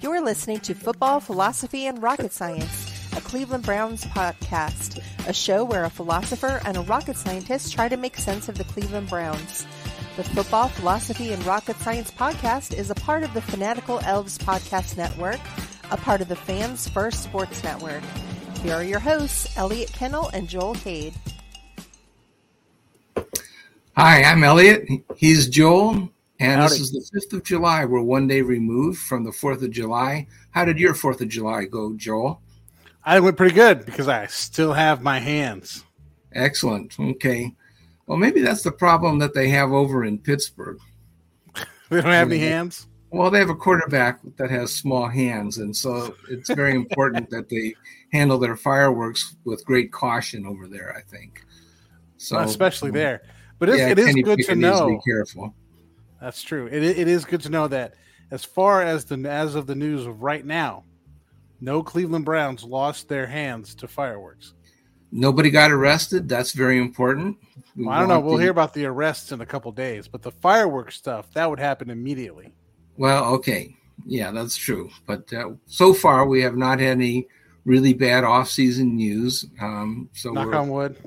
You're listening to Football, Philosophy, and Rocket Science, a Cleveland Browns podcast, a show where a philosopher and a rocket scientist try to make sense of the Cleveland Browns. The Football, Philosophy, and Rocket Science podcast is a part of the Fanatical Elves podcast network, a part of the Fans First Sports Network. Here are your hosts, Elliot Kennel and Joel Cade. Hi, I'm Elliot. He's Joel. And howdy. This is the 5th of July. We're one day removed from the 4th of July. How did your 4th of July go, Joel? I went pretty good because I still have my hands. Excellent. Okay. Well, maybe that's the problem that they have over in Pittsburgh. They don't have any hands? Well, they have a quarterback that has small hands, and so it's very important that they handle their fireworks with great caution over there, I think. So, well, especially there. But it is good to know. Be careful. That's true. It is good to know that as far as the news of right now, no Cleveland Browns lost their hands to fireworks. Nobody got arrested. That's very important. Well, I don't know. We'll hear about the arrests in a couple days, but the fireworks stuff, that would happen immediately. Well, okay. Yeah, that's true. But so far, we have not had any really bad off-season news. So knock on wood.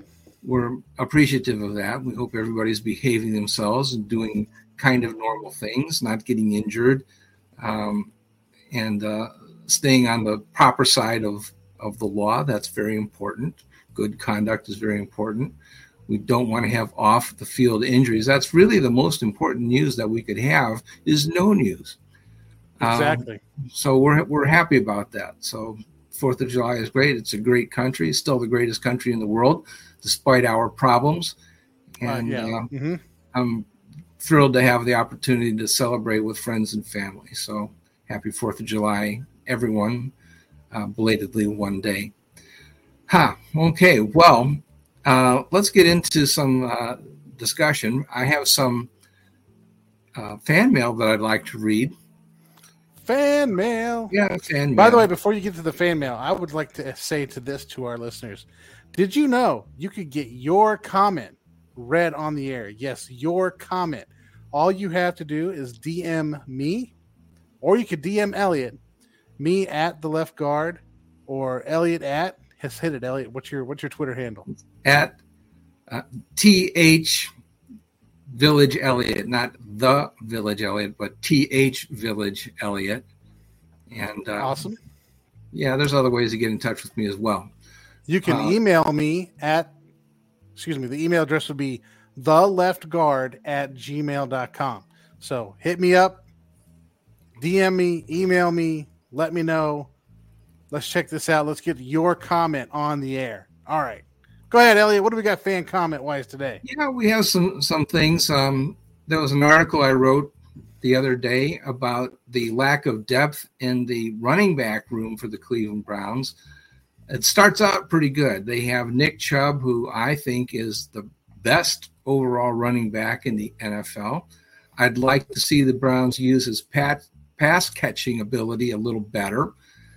We're appreciative of that. We hope everybody's behaving themselves and doing kind of normal things, not getting injured, and staying on the proper side of the law. That's very important. Good conduct is very important. We don't want to have off-the-field injuries. That's really the most important news that we could have is no news. Exactly. So we're happy about that. So 4th of July is great. It's a great country. It's still the greatest country in the world, despite our problems. And I'm thrilled to have the opportunity to celebrate with friends and family. So happy 4th of July, everyone, belatedly one day. Okay, well, let's get into some discussion. I have some fan mail that I'd like to read. Fan mail. Yeah, fan mail. By the way, before you get to the fan mail, I would like to say to our listeners, did you know you could get your comment read on the air? Yes, your comment. All you have to do is DM me, or you could DM Elliot, me at the left guard, or Elliot at. Has hit it, Elliot. What's your Twitter handle? At TH Village Elliot, not the Village Elliot, but TH Village Elliot. And awesome. Yeah, there's other ways to get in touch with me as well. You can email me at, the email address would be theleftguard@gmail.com. So hit me up, DM me, email me, let me know. Let's check this out. Let's get your comment on the air. All right. Go ahead, Elliot. What do we got fan comment-wise today? Yeah, we have some things. There was an article I wrote the other day about the lack of depth in the running back room for the Cleveland Browns. It starts out pretty good. They have Nick Chubb, who I think is the best overall running back in the NFL. I'd like to see the Browns use his pass-catching ability a little better.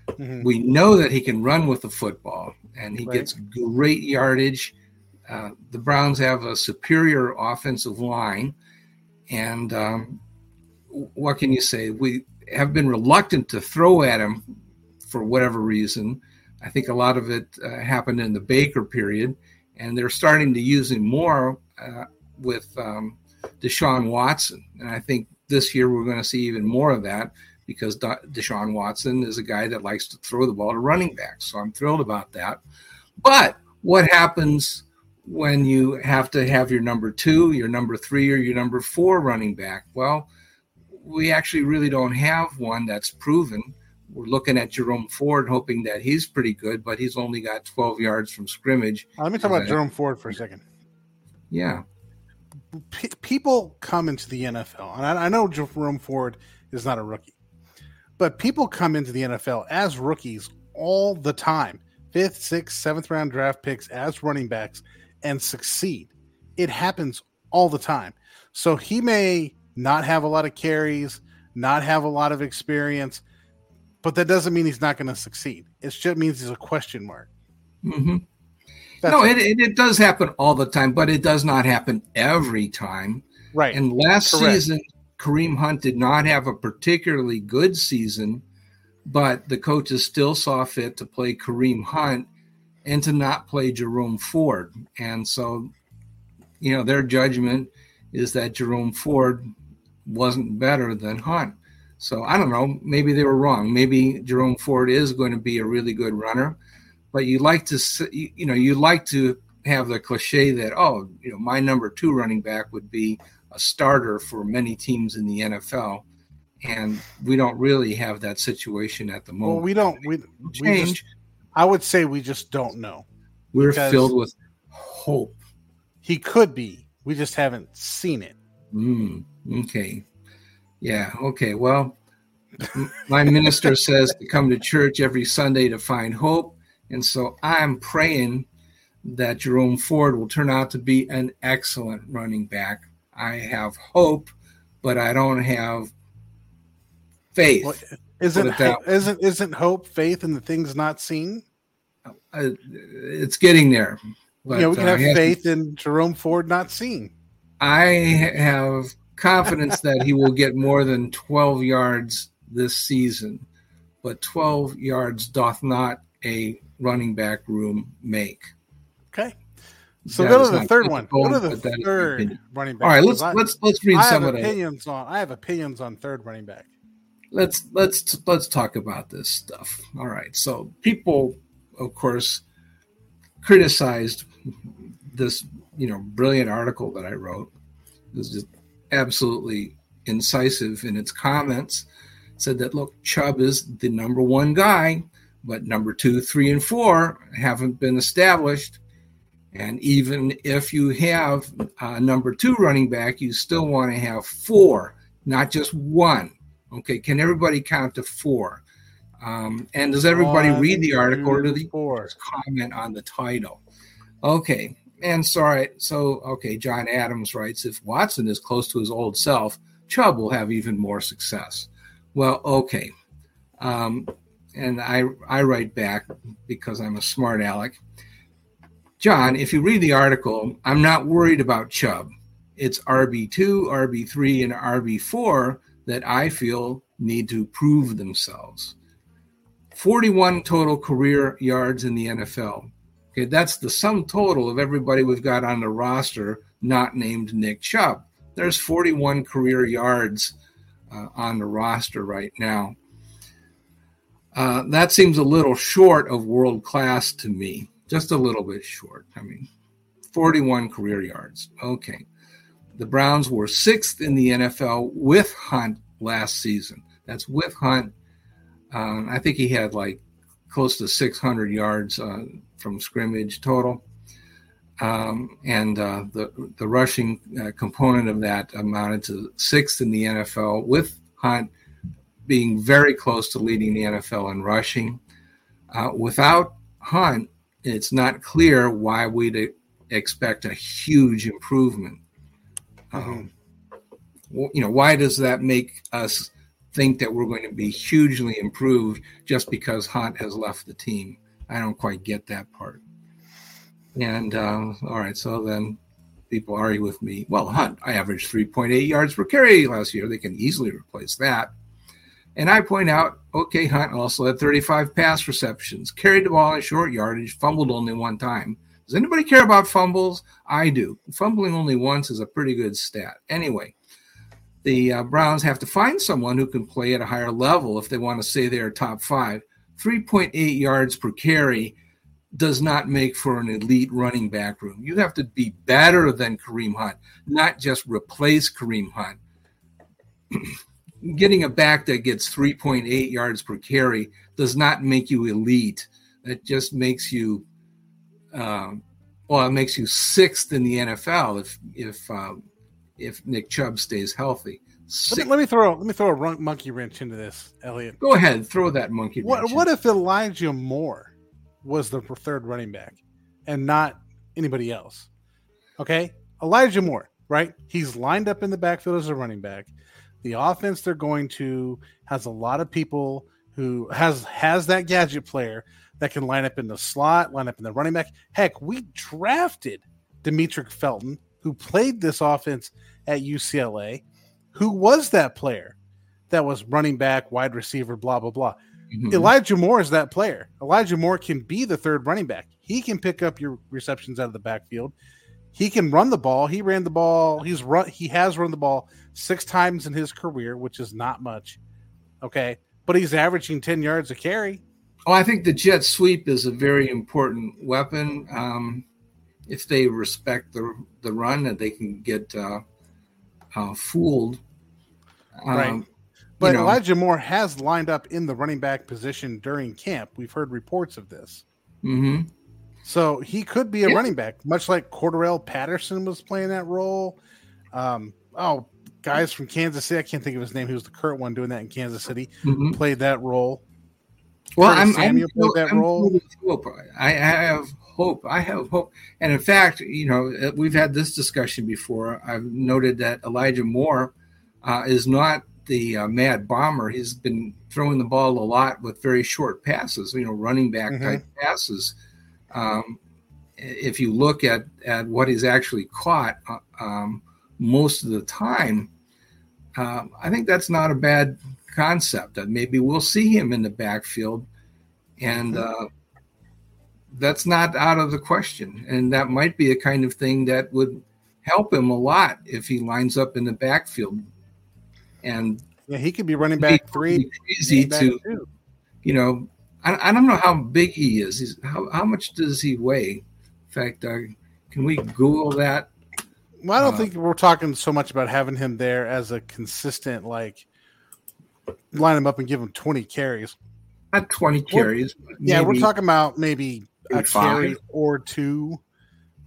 Mm-hmm. We know that he can run with the football, and he gets great yardage. The Browns have a superior offensive line, and what can you say? We have been reluctant to throw at him for whatever reason. I think a lot of it happened in the Baker period, and they're starting to use him more with Deshaun Watson, and I think this year we're going to see even more of that, because Deshaun Watson is a guy that likes to throw the ball to running backs. So I'm thrilled about that. But what happens when you have to have your number 2, your number 3, or your number 4 running back? Well, we actually really don't have one that's proven. We're looking at Jerome Ford, hoping that he's pretty good, but he's only got 12 yards from scrimmage. Let me talk about Jerome Ford for a second. Yeah. People come into the NFL, and I know Jerome Ford is not a rookie. But people come into the NFL as rookies all the time, 5th, 6th, 7th round draft picks as running backs, and succeed. It happens all the time. So he may not have a lot of carries, not have a lot of experience, but that doesn't mean he's not going to succeed. It just means he's a question mark. Mm-hmm. No, it does happen all the time, but it does not happen every time. Right. And last season, Kareem Hunt did not have a particularly good season, but the coaches still saw fit to play Kareem Hunt and to not play Jerome Ford. And so, you know, their judgment is that Jerome Ford wasn't better than Hunt. So I don't know, maybe they were wrong. Maybe Jerome Ford is going to be a really good runner, but you like to, you know, you like to have the cliche that, oh, you know, my number two running back would be a starter for many teams in the NFL. And we don't really have that situation at the moment. Well, we don't, we just, I would say we just don't know. We're filled with hope. He could be, we just haven't seen it. Okay. Yeah. Okay. Well, my minister says to come to church every Sunday to find hope. And so I'm praying that Jerome Ford will turn out to be an excellent running back. I have hope, but I don't have faith. Well, isn't hope faith in the things not seen? It's getting there. But, you know, we can have faith in Jerome Ford not seen. I have confidence that he will get more than 12 yards this season, but 12 yards doth not a running back room make. Okay. So that go to the third one. Go to the third running back. All right, let's read some of it. I have opinions on third running back. Let's talk about this stuff. All right. So people, of course, criticized this, you know, brilliant article that I wrote. It was just absolutely incisive in its comments. It said that, look, Chubb is the number one guy, but number 2, 3, and 4 haven't been established. And even if you have a number two running back, you still want to have 4, not just 1. Okay, can everybody count to 4? And does everybody read the article or do they comment on the title? Okay, and sorry, so, okay, John Adams writes, if Watson is close to his old self, Chubb will have even more success. Well, okay, and I write back because I'm a smart aleck. John, if you read the article, I'm not worried about Chubb. It's RB2, RB3, and RB4 that I feel need to prove themselves. 41 total career yards in the NFL. Okay, that's the sum total of everybody we've got on the roster not named Nick Chubb. There's 41 career yards on the roster right now. That seems a little short of world class to me. Just a little bit short. I mean, 41 career yards. Okay. The Browns were 6th in the NFL with Hunt last season. That's with Hunt. I think he had like close to 600 yards from scrimmage total. And the rushing component of that amounted to 6th in the NFL with Hunt being very close to leading the NFL in rushing. Without Hunt, it's not clear why we'd expect a huge improvement. You know, why does that make us think that we're going to be hugely improved just because Hunt has left the team? I don't quite get that part. And all right, so then people argue with me. Well, Hunt, I averaged 3.8 yards per carry last year. They can easily replace that. And I point out, okay, Hunt also had 35 pass receptions, carried the ball in short yardage, fumbled only one time. Does anybody care about fumbles? I do. Fumbling only once is a pretty good stat. Anyway, the Browns have to find someone who can play at a higher level if they want to say they are top 5. 3.8 yards per carry does not make for an elite running back room. You have to be better than Kareem Hunt, not just replace Kareem Hunt. Getting a back that gets 3.8 yards per carry does not make you elite. That just makes you, well, it makes you 6th in the NFL if Nick Chubb stays healthy. Let me throw a monkey wrench into this, Elliot. Go ahead, throw that monkey wrench. What if Elijah Moore was the 3rd running back and not anybody else? Okay, Elijah Moore, right? He's lined up in the backfield as a running back. The offense they're going to has a lot of people who has that gadget player that can line up in the slot, line up in the running back. Heck, we drafted Demetric Felton, who played this offense at UCLA, Who was that player that was running back, wide receiver, blah, blah, blah? Mm-hmm. Elijah Moore is that player. Elijah Moore can be the third running back. He can pick up your receptions out of the backfield. He can run the ball. He ran the ball. He has run the ball 6 times in his career, which is not much. Okay. But he's averaging 10 yards a carry. Oh, I think the jet sweep is a very important weapon. If they respect the run, that they can get fooled. Right. But Elijah Moore has lined up in the running back position during camp. We've heard reports of this. Mm-hmm. So he could be a running back, much like Cordell Patterson was playing that role. Guys from Kansas City, I can't think of his name. He was the current one doing that in Kansas City. Mm-hmm. Played that role. Well, Samuel played that role. I have hope. And in fact, we've had this discussion before. I've noted that Elijah Moore is not the mad bomber. He's been throwing the ball a lot with very short passes, running back type passes. If you look at what he's actually caught most of the time, I think that's not a bad concept, that maybe we'll see him in the backfield, and that's not out of the question. And that might be a kind of thing that would help him a lot if he lines up in the backfield. And yeah, he could be running back 3. Easy to, I don't know how big he is. How much does he weigh? In fact, can we Google that? Well, I don't think we're talking so much about having him there as a consistent, line him up and give him 20 carries. Not 20 carries. We're talking about maybe a carry or 2,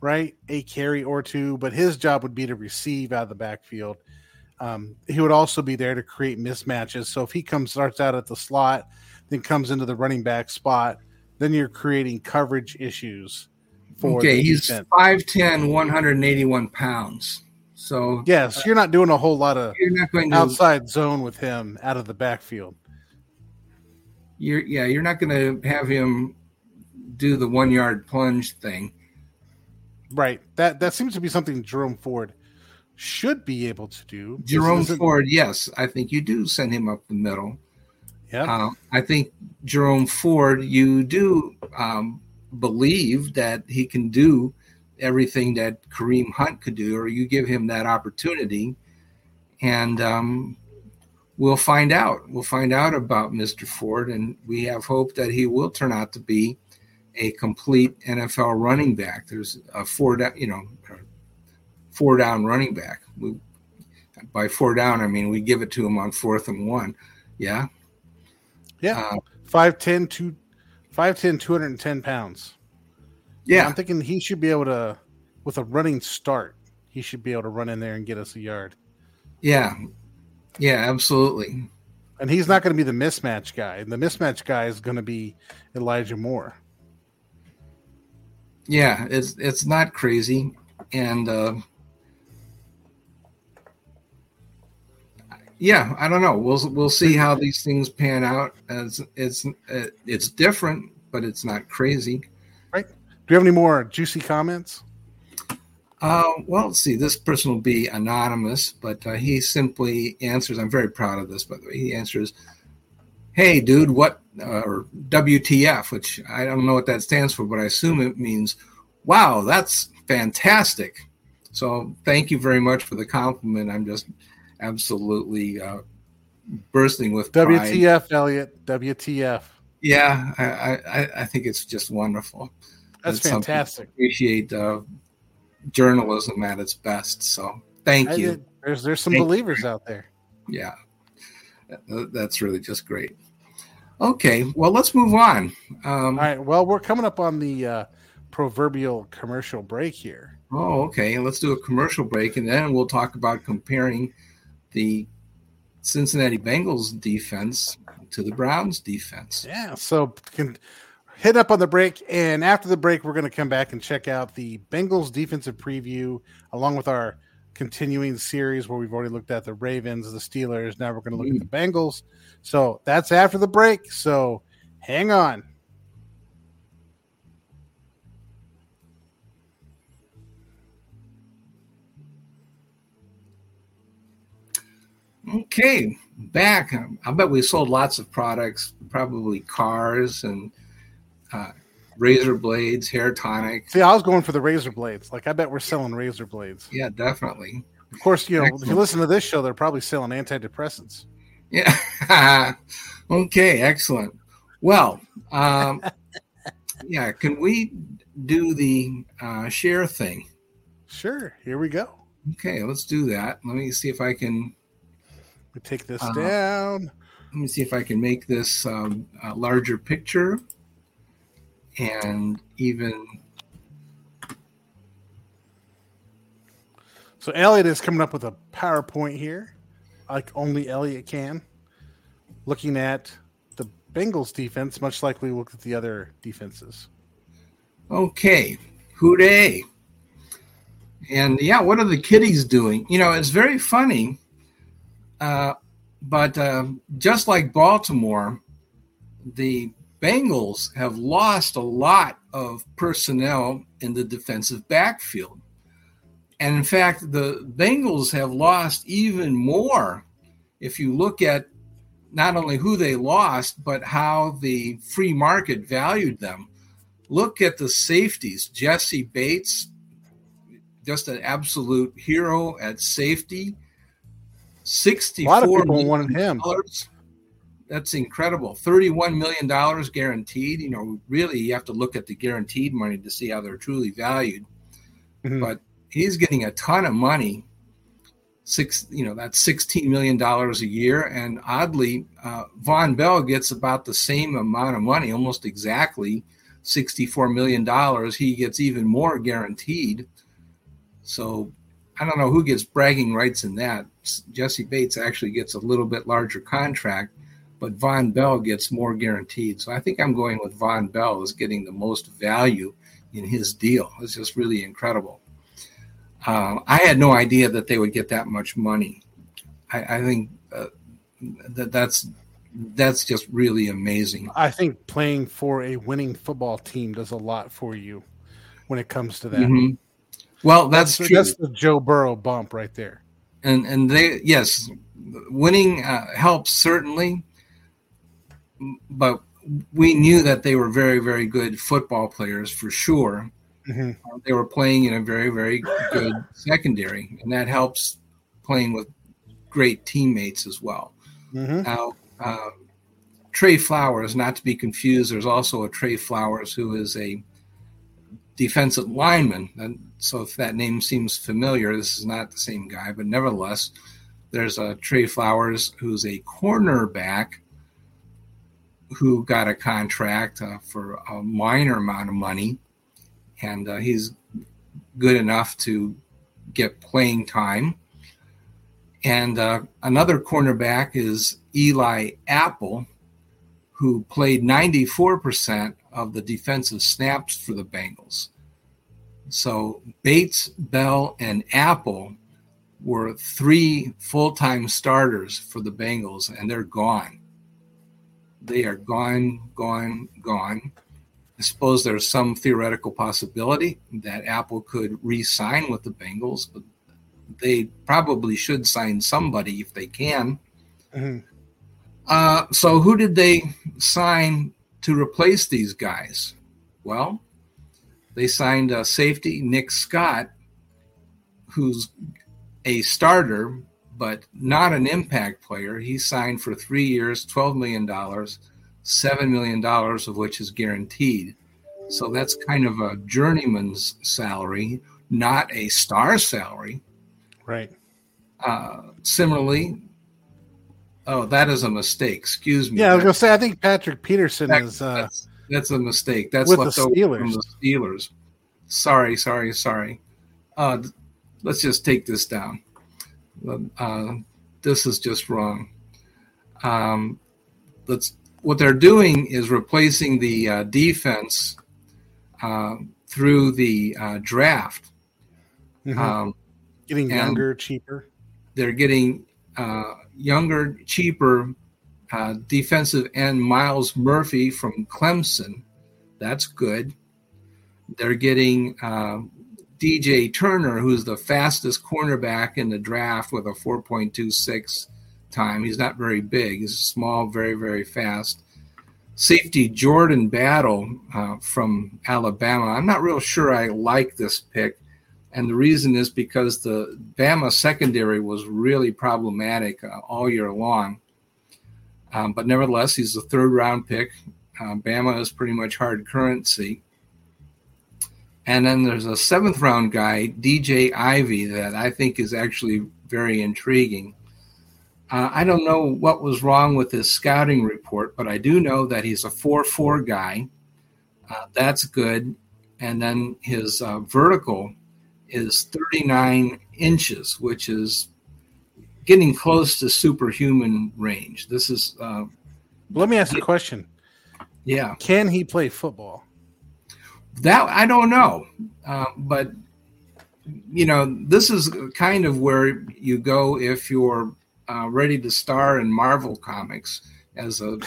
right? A carry or 2, but his job would be to receive out of the backfield. He would also be there to create mismatches. So if he starts out at the slot, then comes into the running back spot, then you're creating coverage issues for the defense. He's 5'10", 181 pounds. So yes, you're not doing a whole lot of outside zone with him out of the backfield. You're not going to have him do the 1-yard plunge thing. Right. That seems to be something Jerome Ford should be able to do. Jerome Ford, yes. I think you do send him up the middle. Yeah. I think Jerome Ford, you do believe that he can do everything that Kareem Hunt could do, or you give him that opportunity, and we'll find out. We'll find out about Mr. Ford, and we have hope that he will turn out to be a complete NFL running back. There's a 4-down running back. By 4-down, I mean we give it to him on 4th and 1. Yeah? Yeah. 5'10", 210 pounds. Yeah, I'm thinking he should be able to, with a running start, he should be able to run in there and get us a yard. Yeah, absolutely. And he's not going to be the mismatch guy. The mismatch guy is going to be Elijah Moore. Yeah, it's not crazy, and I don't know. We'll see how these things pan out. As it's different, but it's not crazy. Do you have any more juicy comments? Let's see. This person will be anonymous, but he simply answers. I'm very proud of this, by the way. He answers, "Hey, dude, what?" Or WTF, which I don't know what that stands for, but I assume it means, "Wow, that's fantastic." So thank you very much for the compliment. I'm just absolutely bursting with pride. WTF, Elliot. WTF. Yeah, I think it's just wonderful. That's fantastic. I appreciate journalism at its best. So thank you. There's some believers out there. Yeah, that's really just great. Okay, well, let's move on. All right, well, we're coming up on the proverbial commercial break here. Oh, okay, let's do a commercial break, and then we'll talk about comparing the Cincinnati Bengals defense to the Browns defense. Yeah, so hit up on the break, and after the break, we're going to come back and check out the Bengals defensive preview, along with our continuing series where we've already looked at the Ravens, the Steelers. Now we're going to look at the Bengals. So that's after the break. So hang on. Okay, back. I bet we sold lots of products, probably cars and razor blades, hair tonic. See, I was going for the razor blades. Like, I bet we're selling razor blades. Yeah, definitely. Of course, you know, excellent. If you listen to this show, they're probably selling antidepressants. Yeah. Okay, excellent. Well, yeah, can we do the share thing? Sure. Here we go. Okay, let's do that. Let me see if I can take this down. Let me see if I can make this a larger picture and even. So Elliot is coming up with a PowerPoint here, like only Elliot can, looking at the Bengals defense, much like we looked at the other defenses. Okay, hooray. And yeah, what are the kiddies doing? You know, it's very funny. But just like Baltimore, the Bengals have lost a lot of personnel in the defensive backfield. And in fact, the Bengals have lost even more if you look at not only who they lost, but how the free market valued them. Look at the safeties. Jesse Bates, just an absolute hero at safety. $64 million. That's incredible. $31 million guaranteed. You know, really, you have to look at the guaranteed money to see how they're truly valued. Mm-hmm. But he's getting a ton of money. That's $16 million a year. And oddly, Von Bell gets about the same amount of money, almost exactly $64 million. He gets even more guaranteed. So I don't know who gets bragging rights in that. Jesse Bates actually gets a little bit larger contract, but Von Bell gets more guaranteed. So I think I'm going with Von Bell as getting the most value in his deal. It's just really incredible. I had no idea that they would get that much money. I think that's just really amazing. I think playing for a winning football team does a lot for you when it comes to that. Mm-hmm. Well, that's true. That's the Joe Burrow bump right there. And they, yes, winning helps certainly, but we knew that they were very, very good football players for sure. Mm-hmm. They were playing in a very, very good secondary, and that helps playing with great teammates as well. Mm-hmm. Now, Trey Flowers, not to be confused, there's also a Trey Flowers who is a defensive lineman. And so if that name seems familiar, this is not the same guy, but nevertheless, there's a Trey Flowers who's a cornerback who got a contract for a minor amount of money, and he's good enough to get playing time. And another cornerback is Eli Apple, who played 94% of the defensive snaps for the Bengals. So Bates, Bell, and Apple were three full-time starters for the Bengals, and they're gone. They are gone. I suppose there's some theoretical possibility that Apple could re-sign with the Bengals, but they probably should sign somebody if they can. Mm-hmm. So who did they sign to replace these guys? Well, they signed a safety, Nick Scott, who's a starter, but not an impact player. He signed for 3 years, $12 million, $7 million of which is guaranteed. So that's kind of a journeyman's salary, not a star salary. Right. Similarly, oh, that is a mistake. Excuse me. Yeah, I was going to say, I think Patrick Peterson is... that's a mistake. That's left over from the Steelers. Sorry. Let's just take this down. This is just wrong. What they're doing is replacing the defense through the draft. Mm-hmm. Getting younger, cheaper. They're getting... younger, cheaper defensive end Miles Murphy from Clemson. That's good. They're getting D.J. Turner, who's the fastest cornerback in the draft with a 4.26 time. He's not very big. He's small, very, very fast. Safety Jordan Battle from Alabama. I'm not real sure I like this pick, and the reason is because the Bama secondary was really problematic all year long. But nevertheless, he's a third-round pick. Bama is pretty much hard currency. And then there's a seventh-round guy, DJ Ivy, that I think is actually very intriguing. I don't know what was wrong with his scouting report, but I do know that he's a 4.4 guy. That's good. And then his vertical is 39 inches, which is getting close to superhuman range. This is. Let me ask a question. Yeah. Can he play football? That I don't know. But, you know, this is kind of where you go if you're ready to star in Marvel Comics as a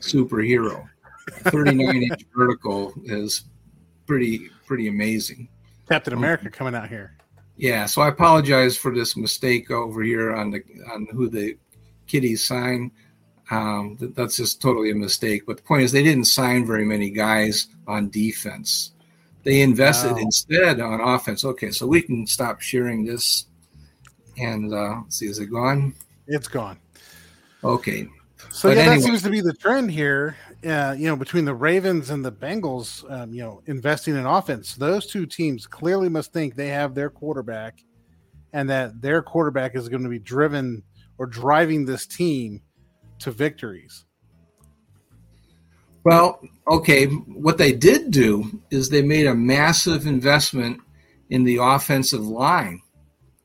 superhero. 39-inch vertical is pretty amazing. Captain America coming out here. Yeah, so I apologize for this mistake over here on who the kiddies sign. That's just totally a mistake. But the point is they didn't sign very many guys on defense. They invested instead on offense. Okay, so we can stop sharing this. And let's see, is it gone? It's gone. Okay. So, but yeah, anyway, that seems to be the trend here, you know, between the Ravens and the Bengals, you know, investing in offense. Those two teams clearly must think they have their quarterback and that their quarterback is going to be driven or driving this team to victories. Well, okay. What they did do is they made a massive investment in the offensive line.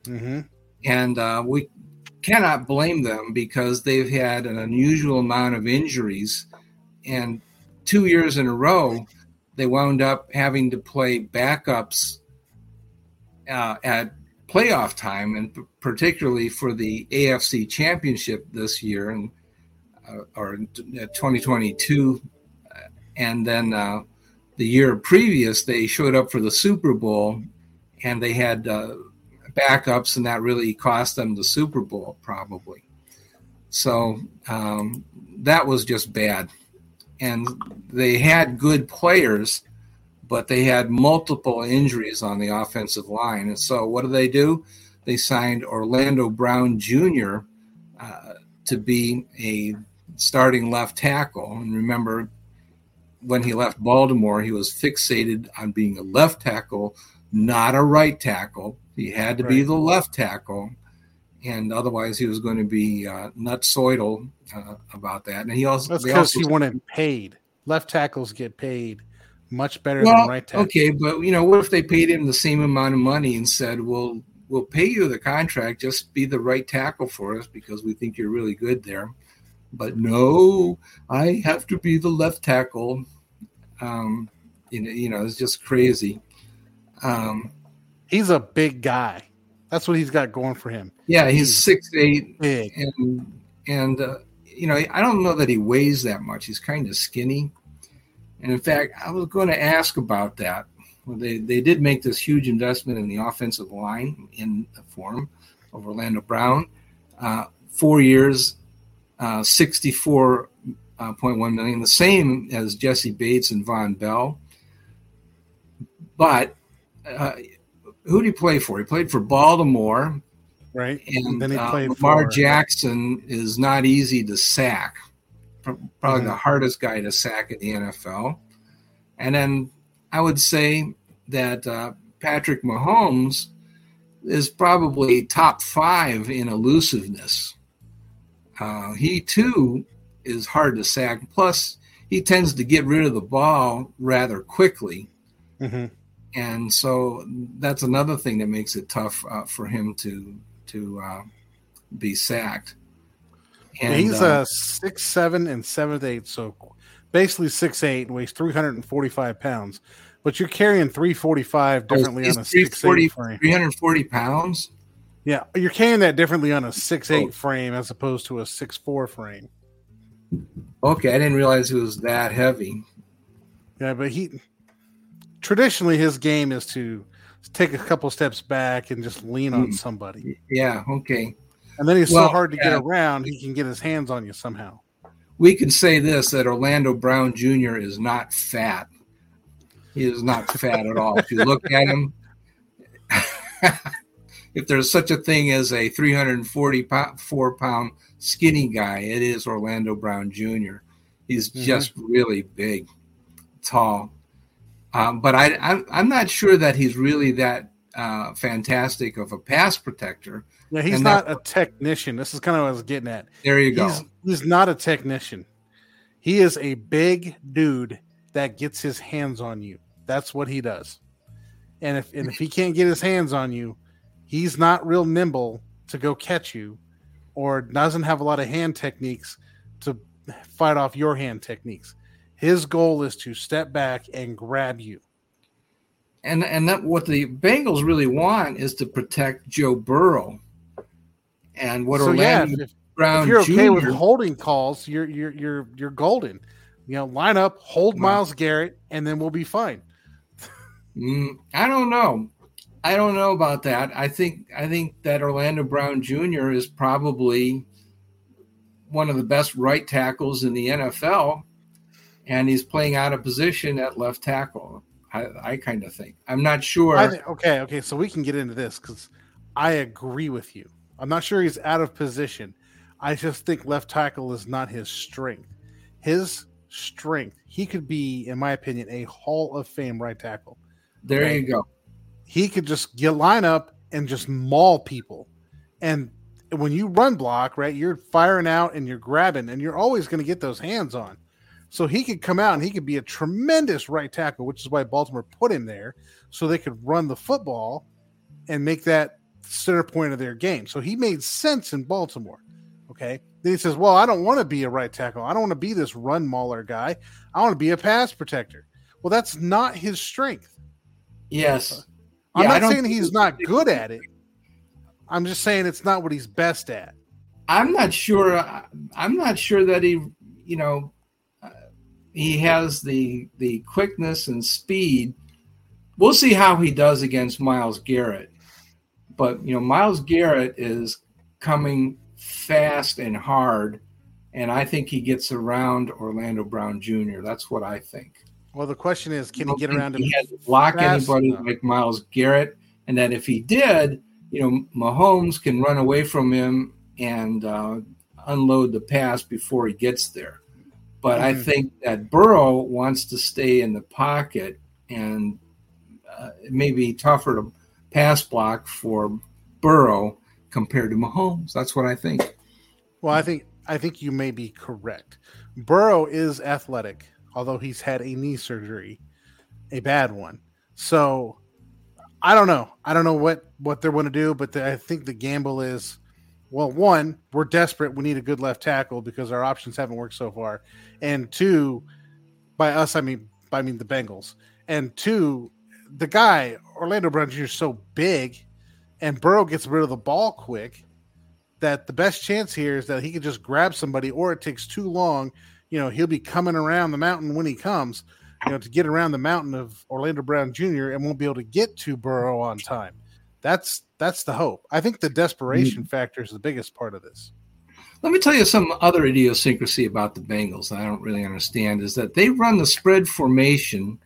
Mm-hmm. And we cannot blame them because they've had an unusual amount of injuries. And 2 years in a row, they wound up having to play backups at playoff time, and particularly for the AFC Championship this year, and or 2022. And then the year previous, they showed up for the Super Bowl, and they had backups, and that really cost them the Super Bowl probably. So that was just bad. And they had good players, but they had multiple injuries on the offensive line. And so what do? They signed Orlando Brown Jr. To be a starting left tackle. And remember, when he left Baltimore, he was fixated on being a left tackle, not a right tackle. He had to be the left tackle, and otherwise he was going to be nutsoidal about that. And he also because he wanted paid. Left tackles get paid much better than right tackles. Okay, but you know, what if they paid him the same amount of money and said, "We'll pay you the contract, just be the right tackle for us because we think you're really good there." But no, I have to be the left tackle. You know, it's just crazy. He's a big guy. That's what he's got going for him. Yeah, he's 6'8", big. And you know, I don't know that he weighs that much. He's kind of skinny. And, in fact, I was going to ask about that. Well, they did make this huge investment in the offensive line in the form of Orlando Brown. 4 years, $64.1 million, the same as Jesse Bates and Von Bell. But who did he play for? He played for Baltimore, right? And then he played Lamar Jackson is not easy to sack. Probably the hardest guy to sack in the NFL. And then I would say that Patrick Mahomes is probably top five in elusiveness. He, too, is hard to sack. Plus, he tends to get rid of the ball rather quickly. Mm-hmm. And so that's another thing that makes it tough for him to be sacked. And he's 6'7" and 7'8", so basically 6'8", and weighs 345 pounds. But you're carrying 345 differently on a 6'8" frame. 340 pounds? Yeah, you're carrying that differently on a 6'8" frame as opposed to a 6'4" frame. Okay, I didn't realize he was that heavy. Yeah, but he... Traditionally, his game is to take a couple steps back and just lean on somebody. Yeah, okay. And then he's so hard to get around, he can get his hands on you somehow. We can say this, that Orlando Brown Jr. is not fat. He is not fat at all. If you look at him, if there's such a thing as a 344-pound skinny guy, it is Orlando Brown Jr. He's just really big, tall. But I'm not sure that he's really that fantastic of a pass protector. Yeah, he's not a technician. This is kind of what I was getting at. There you go. He's not a technician. He is a big dude that gets his hands on you. That's what he does. And if he can't get his hands on you, he's not real nimble to go catch you, or doesn't have a lot of hand techniques to fight off your hand techniques. His goal is to step back and grab you. And that, what the Bengals really want is to protect Joe Burrow. And what Orlando Brown Jr. If you're okay with holding calls, you're golden. You know, line up, hold Myles Garrett, and then we'll be fine. I don't know. I don't know about that. I think that Orlando Brown Jr. is probably one of the best right tackles in the NFL, and he's playing out of position at left tackle. I kind of think. I'm not sure. Okay. So we can get into this because I agree with you. I'm not sure he's out of position. I just think left tackle is not his strength. His strength, he could be, in my opinion, a Hall of Fame right tackle. There you go. He could just line up and just maul people. And when you run block, right, you're firing out and you're grabbing, and you're always going to get those hands on. So he could come out and he could be a tremendous right tackle, which is why Baltimore put him there, so they could run the football and make that center point of their game. So he made sense in Baltimore, okay? Then he says, well, I don't want to be a right tackle. I don't want to be this run mauler guy. I want to be a pass protector. Well, that's not his strength. Yes. I'm not saying he's not good at it. I'm just saying it's not what he's best at. I'm not sure that he, you know, he has the quickness and speed. We'll see how he does against Myles Garrett. But, you know, Myles Garrett is coming fast and hard, and I think he gets around Orlando Brown Jr. That's what I think. Well, the question is, can he get around him? He had to block anybody like Myles Garrett, and that if he did, you know, Mahomes can run away from him and unload the pass before he gets there. But I think that Burrow wants to stay in the pocket, and it may be tougher to pass block for Burrow compared to Mahomes. That's what I think. Well, I think you may be correct. Burrow is athletic, although he's had a knee surgery, a bad one. So I don't know. I don't know what they're going to do, but I think the gamble is, well, one, we're desperate. We need a good left tackle because our options haven't worked so far. And two, by us, I mean the Bengals. And two, the guy, Orlando Brown Jr. is so big, and Burrow gets rid of the ball quick, that the best chance here is that he could just grab somebody, or it takes too long. You know, he'll be coming around the mountain when he comes, you know, to get around the mountain of Orlando Brown Jr. and won't be able to get to Burrow on time. That's the hope. I think the desperation factor is the biggest part of this. Let me tell you some other idiosyncrasy about the Bengals that I don't really understand, is that they run the spread formation,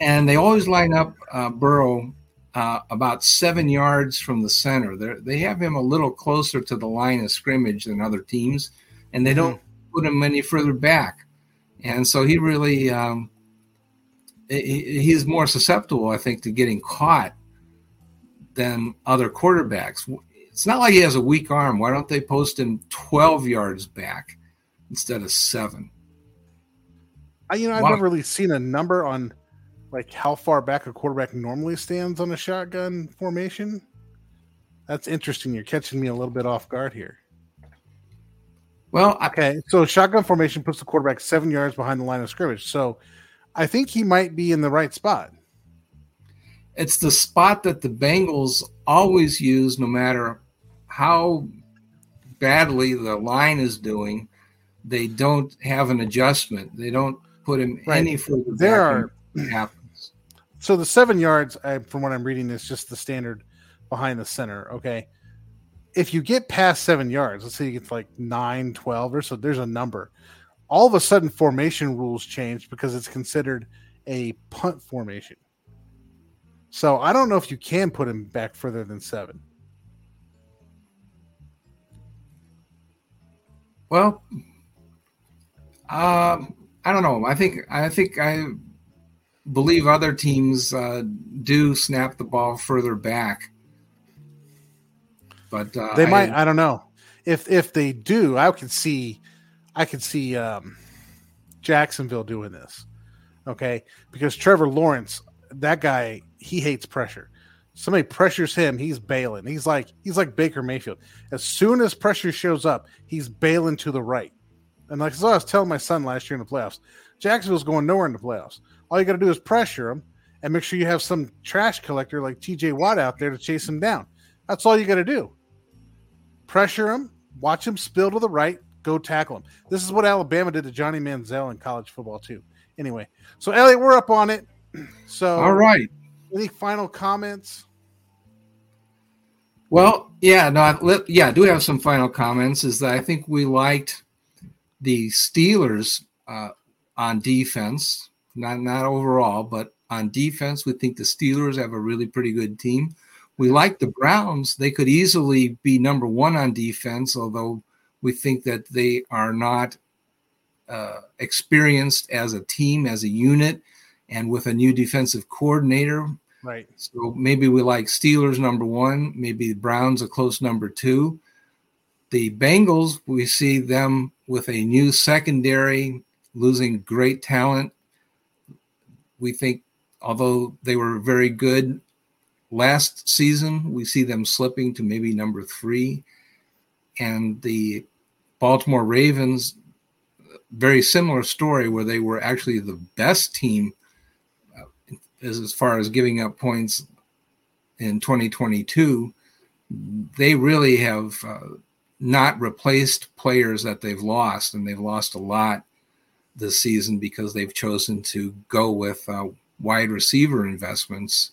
and they always line up Burrow about 7 yards from the center. They have him a little closer to the line of scrimmage than other teams, and they don't put him any further back. And so he really he's more susceptible, I think, to getting caught than other quarterbacks. It's not like he has a weak arm. Why don't they post him 12 yards back instead of 7? I've never really seen a number on like how far back a quarterback normally stands on a shotgun formation. That's interesting. You're catching me a little bit off guard here. Well, okay. So shotgun formation puts the quarterback 7 yards behind the line of scrimmage. So I think he might be in the right spot. It's the spot that the Bengals always use, no matter how badly the line is doing. They don't have an adjustment. They don't put him any further back. Happens. So the 7 yards, from what I'm reading, is just the standard behind the center. Okay. if you get past 7 yards, let's say you get like 9, 12 or so, there's a number. All of a sudden, formation rules change because it's considered a punt formation. So I don't know if you can put him back further than 7. Well, I don't know. I think I believe other teams do snap the ball further back. But they might. I don't know if they do. I could see Jacksonville doing this. Okay, because Trevor Lawrence, that guy, he hates pressure. Somebody pressures him, he's bailing. He's like Baker Mayfield. As soon as pressure shows up, he's bailing to the right. And like I was telling my son last year in the playoffs, Jacksonville's going nowhere in the playoffs. All you got to do is pressure him and make sure you have some trash collector like T.J. Watt out there to chase him down. That's all you got to do. Pressure him, watch him spill to the right, go tackle him. This is what Alabama did to Johnny Manziel in college football, too. Anyway, so, Elliot, we're up on it. So, all right. Any final comments? Well, I do have some final comments. Is that I think we liked the Steelers on defense, not overall, but on defense, we think the Steelers have a really pretty good team. We like the Browns. They could easily be number one on defense, although we think that they are not experienced as a team, as a unit, and with a new defensive coordinator. Right. So maybe we like Steelers number one. Maybe the Browns a close number 2. The Bengals, we see them with a new secondary, losing great talent. We think, although they were very good last season, we see them slipping to maybe number 3. And the Baltimore Ravens, very similar story where they were actually the best team as far as giving up points in 2022. They really have not replaced players that they've lost, and they've lost a lot this season because they've chosen to go with wide receiver investments.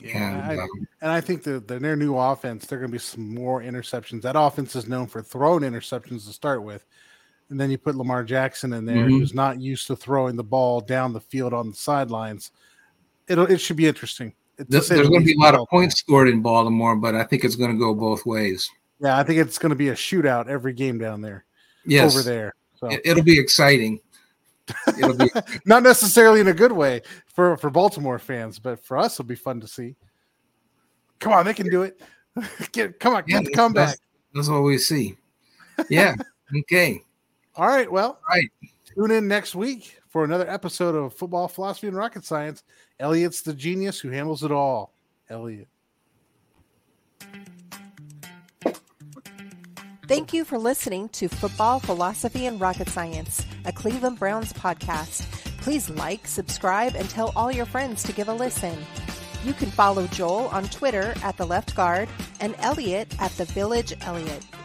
Yeah, and I think that their new offense, there are going to be some more interceptions. That offense is known for throwing interceptions to start with. And then you put Lamar Jackson in there, who's not used to throwing the ball down the field on the sidelines. It should be interesting. There's going to be a lot of points scored in Baltimore, but I think it's going to go both ways. Yeah, I think it's going to be a shootout every game down there. Yes. Over there. So. It'll be exciting. Not necessarily in a good way for Baltimore fans, but for us, it'll be fun to see. Come on, they can do it. Get the comeback. That's what we see. Yeah. Okay. All right. Well, Tune in next week for another episode of Football, Philosophy, and Rocket Science. Elliot's the genius who handles it all. Elliot. Thank you for listening to Football, Philosophy, and Rocket Science, a Cleveland Browns podcast. Please like, subscribe, and tell all your friends to give a listen. You can follow Joel on Twitter @TheLeftGuard and Elliot @TheVillageElliot.